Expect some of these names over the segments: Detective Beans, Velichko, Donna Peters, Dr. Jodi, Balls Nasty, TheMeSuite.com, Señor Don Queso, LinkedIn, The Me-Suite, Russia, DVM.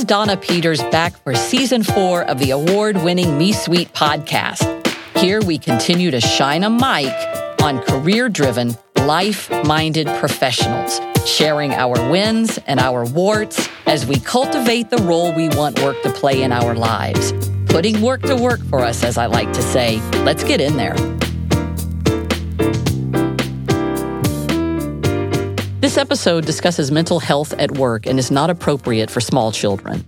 is Donna Peters back for Season 4 of the award-winning Me Suite podcast. Here we continue to shine a mic on career-driven, life-minded professionals, sharing our wins and our warts as we cultivate the role we want work to play in our lives. Putting work to work for us, as I like to say. Let's get in there. This episode discusses mental health at work and is not appropriate for small children.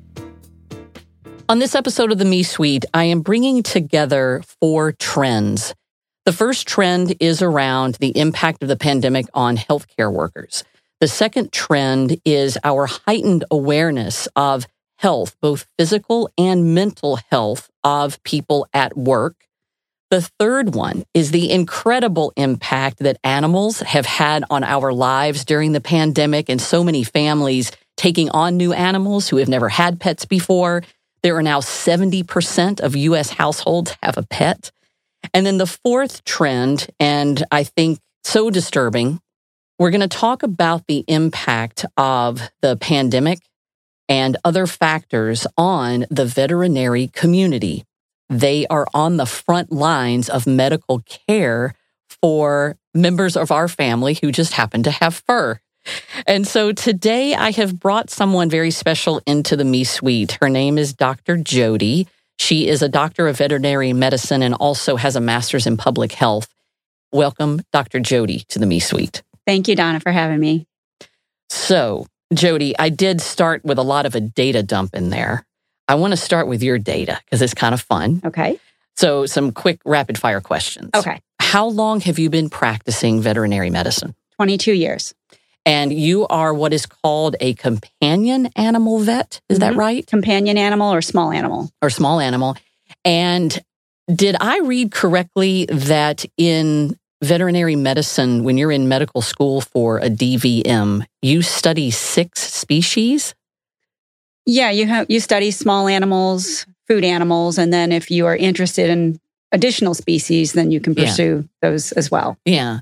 On this episode of the Me Suite, I am bringing together 4 trends. The first trend is around the impact of the pandemic on healthcare workers. The second trend is our heightened awareness of health, both physical and mental health of people at work. The third one is the incredible impact that animals have had on our lives during the pandemic, and so many families taking on new animals who have never had pets before. There are now 70% of U.S. households have a pet. And then the fourth trend, and I think so disturbing, we're going to talk about the impact of the pandemic and other factors on the veterinary community. They are on the front lines of medical care for members of our family who just happen to have fur. And so today I have brought someone very special into the Me Suite. Her name is Dr. Jodi. She is a doctor of veterinary medicine and also has a master's in public health. Welcome, Dr. Jodi, to the Me Suite. Thank you, Donna, for having me. So, Jodi, I did start with a lot of a data dump in there. I want to start with your data because it's kind of fun. Okay. So some quick rapid fire questions. Okay. How long have you been practicing veterinary medicine? 22 years. And you are what is called a companion animal vet. Is that right? Companion animal or small animal. Or small animal. And did I read correctly that in veterinary medicine, when you're in medical school for a DVM, you study 6 species? Yeah, you study small animals, food animals, and then if you are interested in additional species, then you can pursue those as well. Yeah.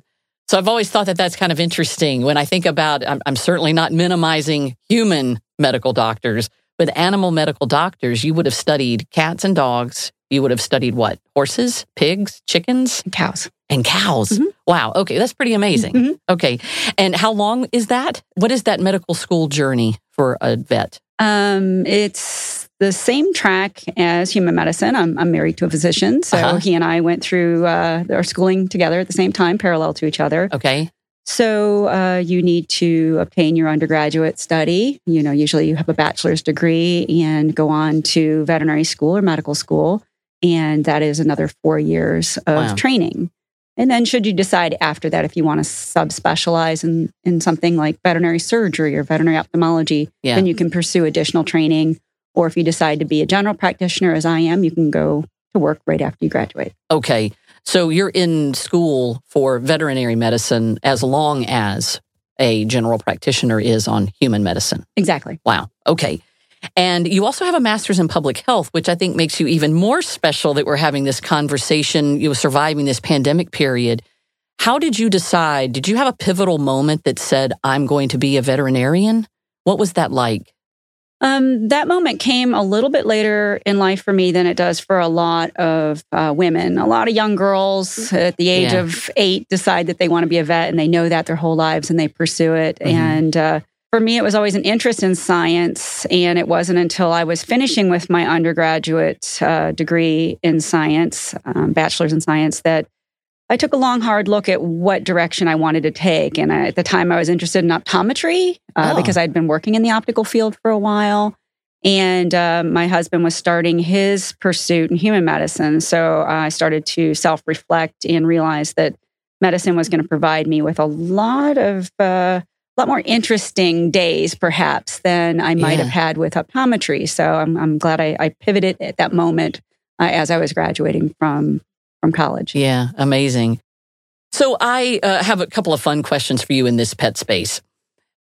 So I've always thought that that's kind of interesting. When I think about, I'm certainly not minimizing human medical doctors, but animal medical doctors, you would have studied cats and dogs. You would have studied what? Horses, pigs, chickens? And cows. And cows. Mm-hmm. Wow. Okay. That's pretty amazing. Mm-hmm. Okay. And how long is that? What is that medical school journey for a vet? It's the same track as human medicine. I'm married to a physician, so he and I went through our schooling together at the same time, parallel to each other. Okay. So you need to obtain your undergraduate study. You know, usually you have a bachelor's degree and go on to veterinary school or medical school, and that is another 4 years of training. And then should you decide after that if you want to subspecialize in something like veterinary surgery or veterinary ophthalmology, then you can pursue additional training. Or if you decide to be a general practitioner, as I am, you can go to work right after you graduate. Okay. So you're in school for veterinary medicine as long as a general practitioner is on human medicine. Exactly. Wow. Okay. And you also have a master's in public health, which I think makes you even more special that we're having this conversation, you know, surviving this pandemic period. How did you decide? Did you have a pivotal moment that said, I'm going to be a veterinarian? What was that like? That moment came a little bit later in life for me than it does for a lot of women. A lot of young girls at the age of 8 decide that they want to be a vet, and they know that their whole lives, and they pursue it. Mm-hmm. And for me, it was always an interest in science, and it wasn't until I was finishing with my undergraduate degree in science, bachelor's in science, that I took a long, hard look at what direction I wanted to take. And at the time, I was interested in optometry because I'd been working in the optical field for a while, and my husband was starting his pursuit in human medicine. So I started to self-reflect and realize that medicine was going to provide me with a lot more interesting days, perhaps, than I might have had with optometry. So I'm glad I pivoted at that moment as I was graduating from college. Yeah, amazing. So I have a couple of fun questions for you in this pet space.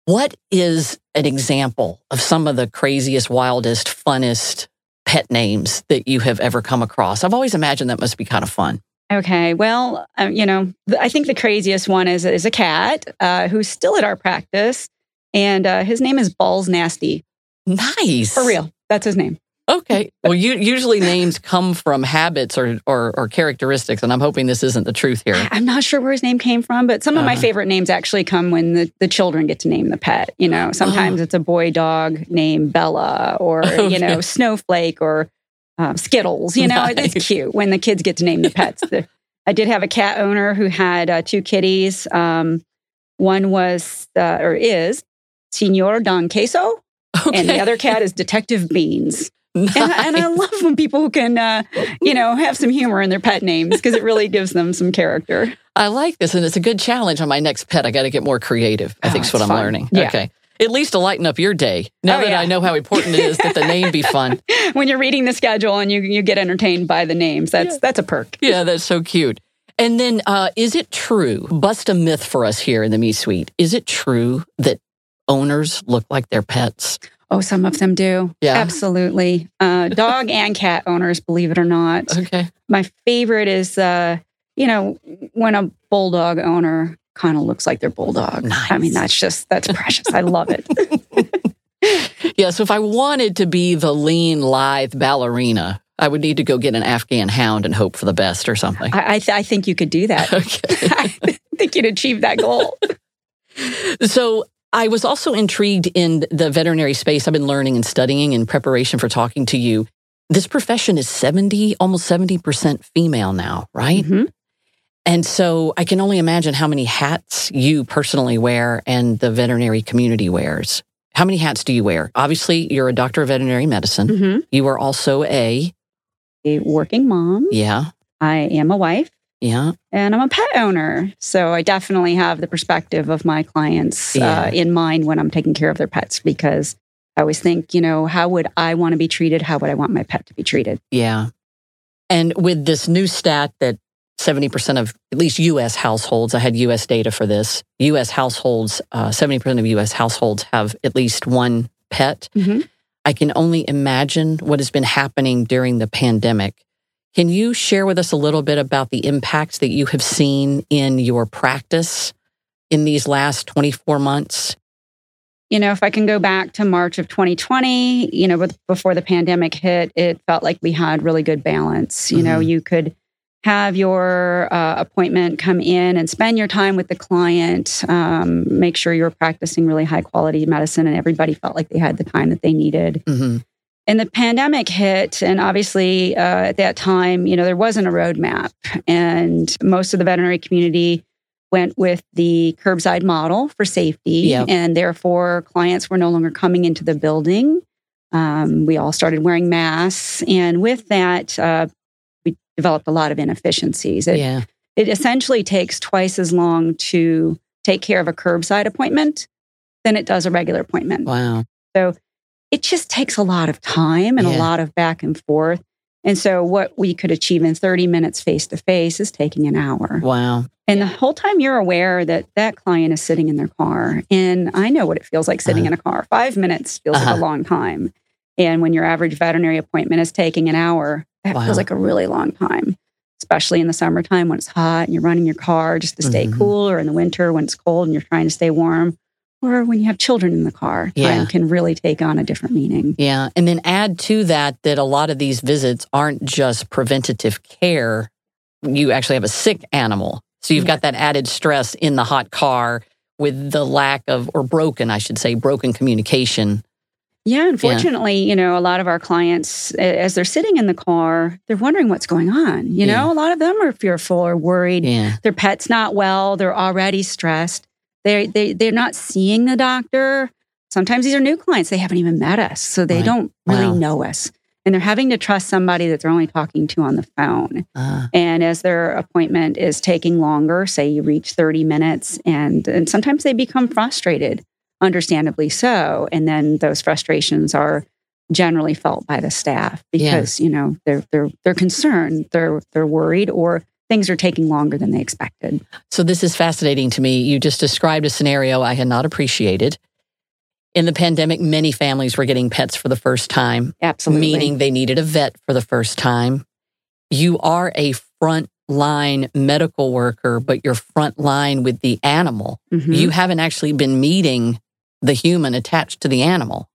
What is an example of some of the craziest, wildest, funnest pet names that you have ever come across? I've always imagined that must be kind of fun. Okay, well, I think the craziest one is a cat who's still at our practice, and his name is Balls Nasty. Nice. For real. That's his name. Okay. Well, usually names come from habits or characteristics, and I'm hoping this isn't the truth here. I'm not sure where his name came from, but some of my favorite names actually come when the children get to name the pet. You know, sometimes it's a boy dog named Bella or, you know, Snowflake or Skittles. You know, it's cute when the kids get to name the pets. I did have a cat owner who had two kitties. One was, or is, Señor Don Queso, and the other cat is Detective Beans. Nice. And I love when people can, you know, have some humor in their pet names because it really gives them some character. I like this, and it's a good challenge on my next pet. I got to get more creative. I think is what I'm learning. Yeah. Okay. At least to lighten up your day. Now that I know how important it is that the name be fun. When you're reading the schedule and you get entertained by the names, that's a perk. Yeah, that's so cute. And then, is it true, bust a myth for us here in the Me Suite, is it true that owners look like their pets? Oh, some of them do. Yeah. Absolutely. Dog and cat owners, believe it or not. Okay. My favorite is, you know, when a bulldog owner kind of looks like their bulldog. Nice. I mean, that's precious. I love it. Yeah, so if I wanted to be the lean, lithe ballerina, I would need to go get an Afghan hound and hope for the best or something. I think you could do that. Okay. I think you'd achieve that goal. So I was also intrigued in the veterinary space. I've been learning and studying in preparation for talking to you. This profession is almost 70% female now, right? Mm-hmm. And so I can only imagine how many hats you personally wear and the veterinary community wears. How many hats do you wear? Obviously, you're a doctor of veterinary medicine. Mm-hmm. You are also a working mom. Yeah. I am a wife. Yeah. And I'm a pet owner. So I definitely have the perspective of my clients in mind when I'm taking care of their pets, because I always think, you know, how would I want to be treated? How would I want my pet to be treated? Yeah. And with this new stat that 70% of at least U.S. households, I had U.S. data for this, U.S. households, 70% of U.S. households have at least one pet. Mm-hmm. I can only imagine what has been happening during the pandemic. Can you share with us a little bit about the impacts that you have seen in your practice in these last 24 months? You know, if I can go back to March of 2020, you know, before the pandemic hit, it felt like we had really good balance. You know, you could have your appointment, come in and spend your time with the client, make sure you're practicing really high quality medicine, and everybody felt like they had the time that they needed. Mm-hmm. And the pandemic hit, and obviously at that time, you know, there wasn't a roadmap. And most of the veterinary community went with the curbside model for safety. Yep. And therefore, clients were no longer coming into the building. We all started wearing masks. And with that, we developed a lot of inefficiencies. It essentially takes twice as long to take care of a curbside appointment than it does a regular appointment. Wow. So it just takes a lot of time and a lot of back and forth. And so what we could achieve in 30 minutes face-to-face is taking an hour. Wow. And the whole time you're aware that that client is sitting in their car. And I know what it feels like sitting in a car. 5 minutes feels like a long time. And when your average veterinary appointment is taking an hour, that feels like a really long time, especially in the summertime when it's hot and you're running your car just to stay cool, or in the winter when it's cold and you're trying to stay warm. Or when you have children in the car, time can really take on a different meaning. Yeah. And then add to that a lot of these visits aren't just preventative care. You actually have a sick animal. So you've got that added stress in the hot car with the lack of, or broken communication. Yeah. Unfortunately, you know, a lot of our clients, as they're sitting in the car, they're wondering what's going on. You know, a lot of them are fearful or worried. Yeah. Their pet's not well. They're already stressed. They're not seeing the doctor. Sometimes these are new clients. They haven't even met us. So they don't really know us. And they're having to trust somebody that they're only talking to on the phone. And as their appointment is taking longer, say you reach 30 minutes, and sometimes they become frustrated, understandably so. And then those frustrations are generally felt by the staff because, you know, they're concerned, they're worried, or things are taking longer than they expected. So this is fascinating to me. You just described a scenario I had not appreciated. In the pandemic, many families were getting pets for the first time. Absolutely. Meaning they needed a vet for the first time. You are a frontline medical worker, but you're frontline with the animal. Mm-hmm. You haven't actually been meeting the human attached to the animal.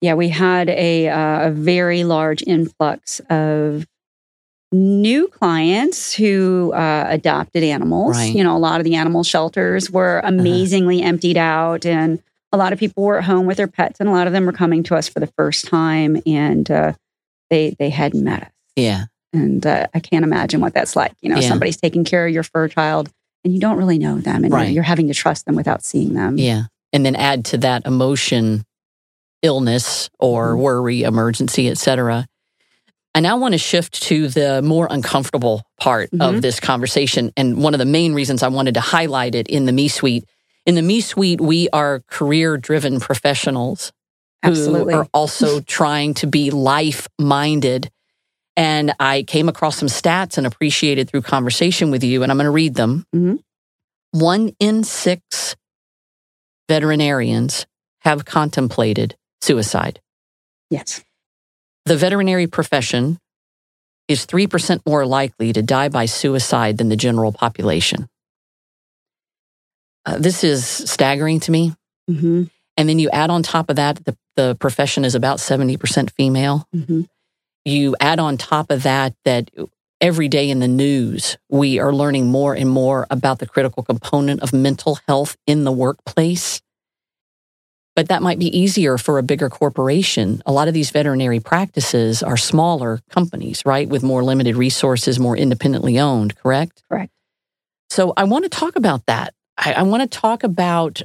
yeah, we had a very large influx of new clients who adopted animals. Right. You know, a lot of the animal shelters were amazingly emptied out, and a lot of people were at home with their pets, and a lot of them were coming to us for the first time, and they hadn't met us. Yeah. And I can't imagine what that's like. You know, somebody's taking care of your fur child and you don't really know them, and you're having to trust them without seeing them. Yeah. And then add to that emotion, illness or worry, emergency, et cetera. I now want to shift to the more uncomfortable part of this conversation. And one of the main reasons I wanted to highlight it in the Me Suite. In the Me Suite, we are career-driven professionals Absolutely. Who are also trying to be life-minded. And I came across some stats and appreciated through conversation with you, and I'm going to read them. Mm-hmm. 1 in 6 veterinarians have contemplated suicide. Yes. The veterinary profession is 3% more likely to die by suicide than the general population. This is staggering to me. Mm-hmm. And then you add on top of that, the profession is about 70% female. Mm-hmm. You add on top of that, that every day in the news, we are learning more and more about the critical component of mental health in the workplace. But that might be easier for a bigger corporation. A lot of these veterinary practices are smaller companies, right? With more limited resources, more independently owned, correct? Correct. So I want to talk about that. I want to talk about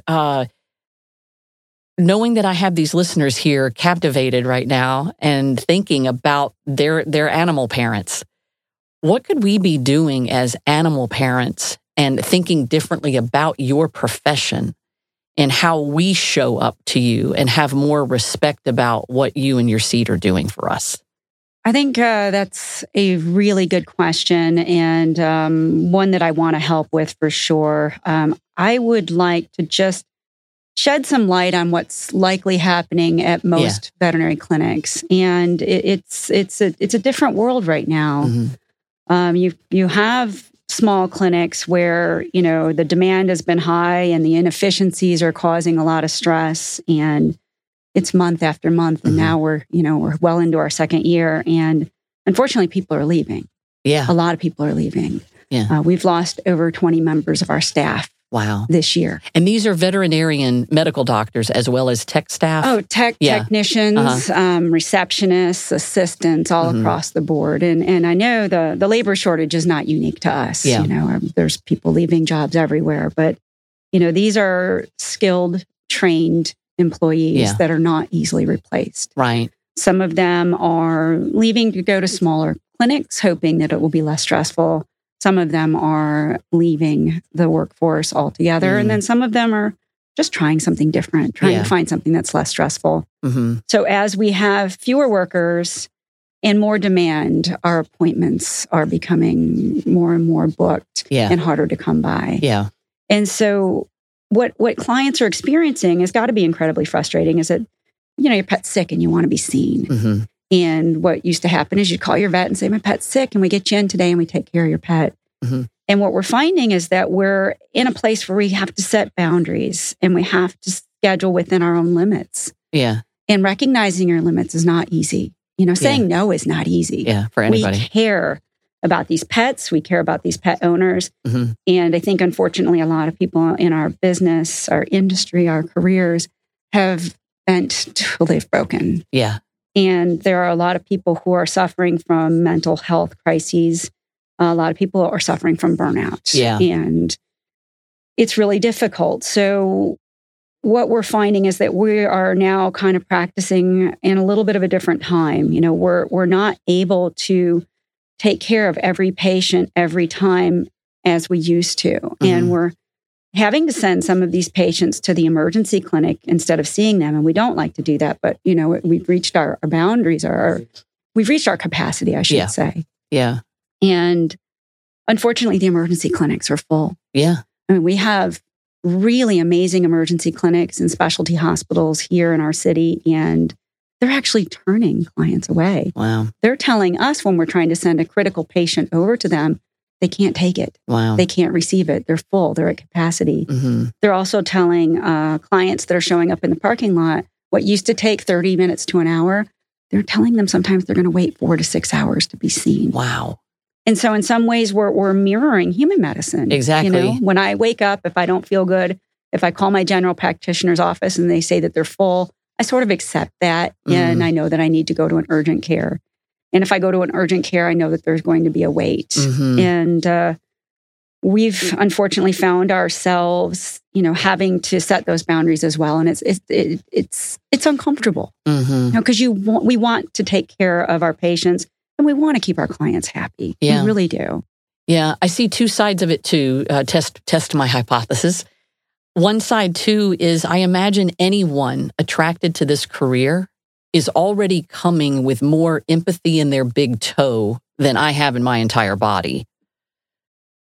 knowing that I have these listeners here captivated right now and thinking about their animal parents. What could we be doing as animal parents and thinking differently about your profession and how we show up to you and have more respect about what you and your seat are doing for us? I think that's a really good question, and one that I want to help with for sure. I would like to just shed some light on what's likely happening at most veterinary clinics, and it's a different world right now. Mm-hmm. You have small clinics where you know the demand has been high, and the inefficiencies are causing a lot of stress, and it's month after month, and now we're well into our second year, and unfortunately, people are leaving. Yeah, a lot of people are leaving. Yeah, we've lost over 20 members of our staff. Wow, this year, and these are veterinarian medical doctors as well as tech staff. Oh, technicians, receptionists, assistants, all across the board. And I know the labor shortage is not unique to us. Yeah. You know, there's people leaving jobs everywhere, but you know these are skilled, trained employees that are not easily replaced. Right. Some of them are leaving to go to smaller clinics, hoping that it will be less stressful. Some of them are leaving the workforce altogether. Mm. And then some of them are just trying something different, trying to find something that's less stressful. Mm-hmm. So as we have fewer workers and more demand, our appointments are becoming more and more booked and harder to come by. Yeah. And so what clients are experiencing has got to be incredibly frustrating is that, you know, your pet's sick and you want to be seen. Mm-hmm. And what used to happen is you'd call your vet and say, my pet's sick and we get you in today and we take care of your pet. Mm-hmm. And what we're finding is that we're in a place where we have to set boundaries and we have to schedule within our own limits. Yeah. And recognizing your limits is not easy. You know, saying no is not easy. Yeah, for anybody. We care about these pets. We care about these pet owners. Mm-hmm. And I think, unfortunately, a lot of people in our business, our industry, our careers have bent till they've broken. Yeah. And there are a lot of people who are suffering from mental health crises. A lot of people are suffering from burnout. Yeah. And it's really difficult. So what we're finding is that we are now kind of practicing in a little bit of a different time. You know, we're not able to take care of every patient every time as we used to. Mm-hmm. And we're having to send some of these patients to the emergency clinic instead of seeing them. And we don't like to do that, but you know, we've reached our boundaries, we've reached our capacity, I should say. Yeah. And unfortunately, the emergency clinics are full. Yeah. I mean, we have really amazing emergency clinics and specialty hospitals here in our city, and they're actually turning clients away. Wow. They're telling us when we're trying to send a critical patient over to them, they can't take it. Wow. They can't receive it. They're full. They're at capacity. Mm-hmm. They're also telling clients that are showing up in the parking lot, what used to take 30 minutes to an hour, they're telling them sometimes they're going to wait 4 to 6 hours to be seen. Wow. And so in some ways, we're mirroring human medicine. Exactly. You know, when I wake up, if I don't feel good, if I call my general practitioner's office and they say that they're full, I sort of accept that. Mm-hmm. And I know that I need to go to an urgent care. And if I go to an urgent care, I know that there's going to be a wait. Mm-hmm. And we've unfortunately found ourselves, you know, having to set those boundaries as well. And it's uncomfortable, mm-hmm. you know, because we want to take care of our patients and we want to keep our clients happy. Yeah. We really do. Yeah. I see two sides of it to test my hypothesis. One side too is I imagine anyone attracted to this career is already coming with more empathy in their big toe than I have in my entire body.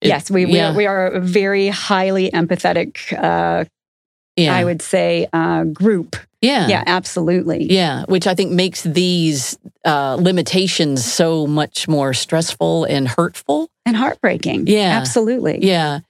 Yes, we are a very highly empathetic, I would say, group. Yeah. Yeah, absolutely. Yeah, which I think makes these limitations so much more stressful and hurtful. And heartbreaking. Yeah. Absolutely. Yeah.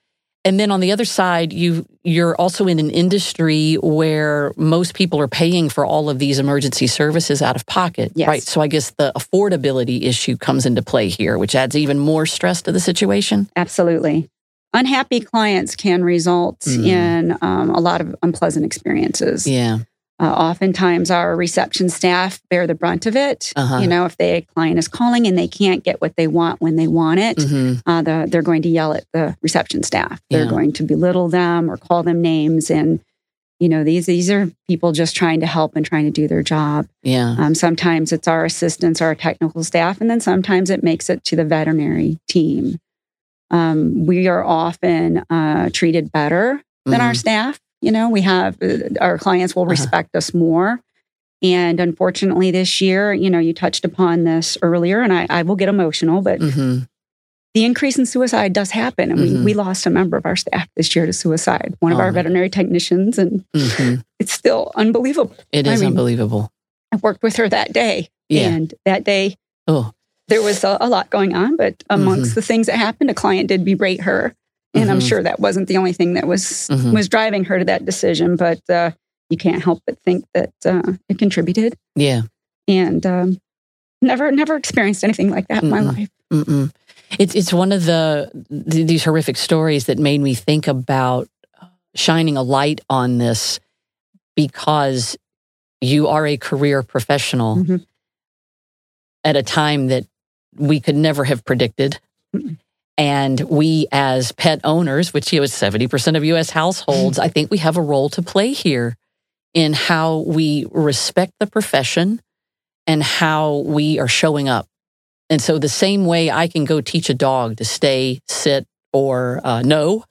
And then on the other side, you're also in an industry where most people are paying for all of these emergency services out of pocket, yes. right? So I guess the affordability issue comes into play here, which adds even more stress to the situation. Absolutely. Unhappy clients can result in a lot of unpleasant experiences. Yeah. Oftentimes our reception staff bear the brunt of it. Uh-huh. You know, if a client is calling and they can't get what they want when they want it, mm-hmm. They're going to yell at the reception staff. They're yeah. going to belittle them or call them names. And, you know, these are people just trying to help and trying to do their job. Yeah. Sometimes it's our assistants, our technical staff, and then sometimes it makes it to the veterinary team. We are often treated better than our staff. You know, we have our clients will respect us more. And unfortunately, this year, you know, you touched upon this earlier, and I will get emotional, but the increase in suicide does happen. And we lost a member of our staff this year to suicide, one of our veterinary technicians, and it's still unbelievable. It is unbelievable. I worked with her that day, and that day there was a lot going on, but amongst the things that happened, a client did berate her. And I'm sure that wasn't the only thing that was driving her to that decision, but you can't help but think that it contributed. Yeah, and never experienced anything like that in my life. Mm-mm. It's one of these horrific stories that made me think about shining a light on this, because you are a career professional at a time that we could never have predicted. Mm-mm. And we as pet owners, which is 70% of U.S. households, I think we have a role to play here in how we respect the profession and how we are showing up. And so the same way I can go teach a dog to stay, sit, or no,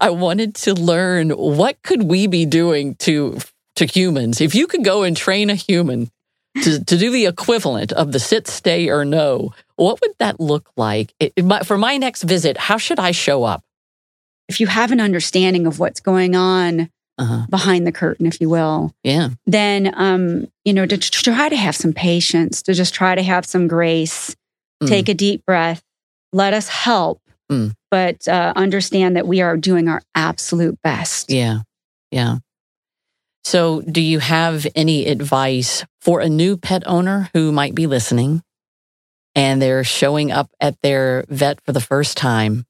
I wanted to learn what could we be doing to humans. If you could go and train a human to do the equivalent of the sit, stay, or no, what would that look like? For my next visit, how should I show up? If you have an understanding of what's going on behind the curtain, if you will, then, you know, to try to have some patience, to just try to have some grace, take a deep breath, let us help, but understand that we are doing our absolute best. Yeah, yeah. So do you have any advice for a new pet owner who might be listening and they're showing up at their vet for the first time?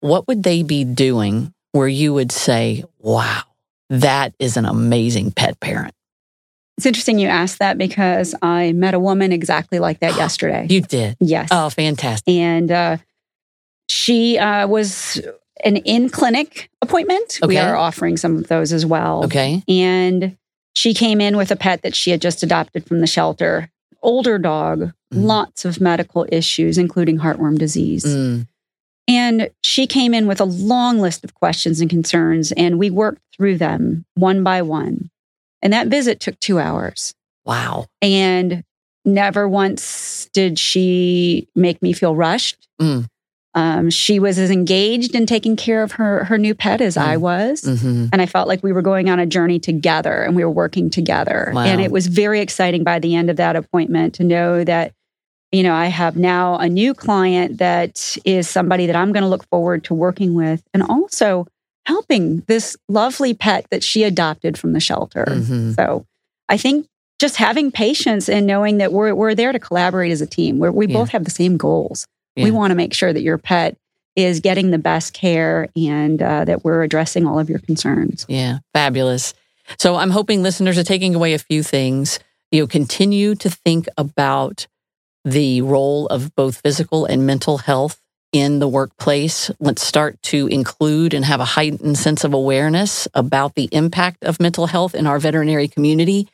What would they be doing where you would say, wow, that is an amazing pet parent? It's interesting you asked that, because I met a woman exactly like that yesterday. You did? Yes. Oh, fantastic. And she was an in-clinic appointment. Okay. We are offering some of those as well. Okay. And she came in with a pet that she had just adopted from the shelter. Older dog, lots of medical issues, including heartworm disease. Mm. And she came in with a long list of questions and concerns, and we worked through them one by one. And that visit took 2 hours. Wow. And never once did she make me feel rushed. Mm. She was as engaged in taking care of her new pet as I was. Mm-hmm. And I felt like we were going on a journey together and we were working together. Wow. And it was very exciting by the end of that appointment to know that, you know, I have now a new client that is somebody that I'm going to look forward to working with, and also helping this lovely pet that she adopted from the shelter. Mm-hmm. So I think just having patience and knowing that we're there to collaborate as a team, where we both have the same goals. Yeah. We want to make sure that your pet is getting the best care and that we're addressing all of your concerns. Yeah, fabulous. So I'm hoping listeners are taking away a few things. You know, continue to think about the role of both physical and mental health in the workplace. Let's start to include and have a heightened sense of awareness about the impact of mental health in our veterinary community,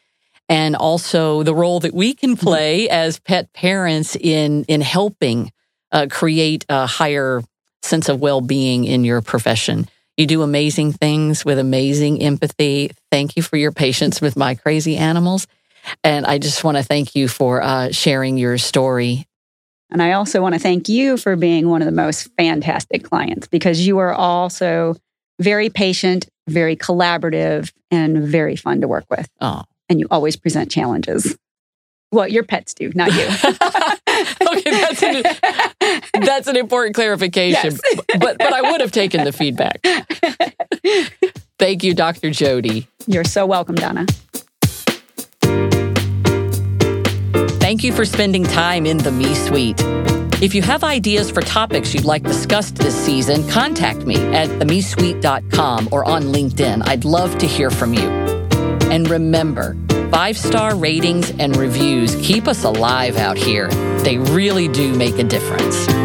and also the role that we can play as pet parents in helping create a higher sense of well-being in your profession. You do amazing things with amazing empathy. Thank you for your patience with my crazy animals. And I just want to thank you for sharing your story. And I also want to thank you for being one of the most fantastic clients, because you are also very patient, very collaborative, and very fun to work with. Oh. And you always present challenges. Well, your pets do, not you. Okay, that's an important clarification. Yes. But I would have taken the feedback. Thank you, Dr. Jodi. You're so welcome, Donna. Thank you for spending time in the Me Suite. If you have ideas for topics you'd like discussed this season, contact me at TheMeSuite.com or on LinkedIn. I'd love to hear from you. And remember, 5-star ratings and reviews keep us alive out here. They really do make a difference.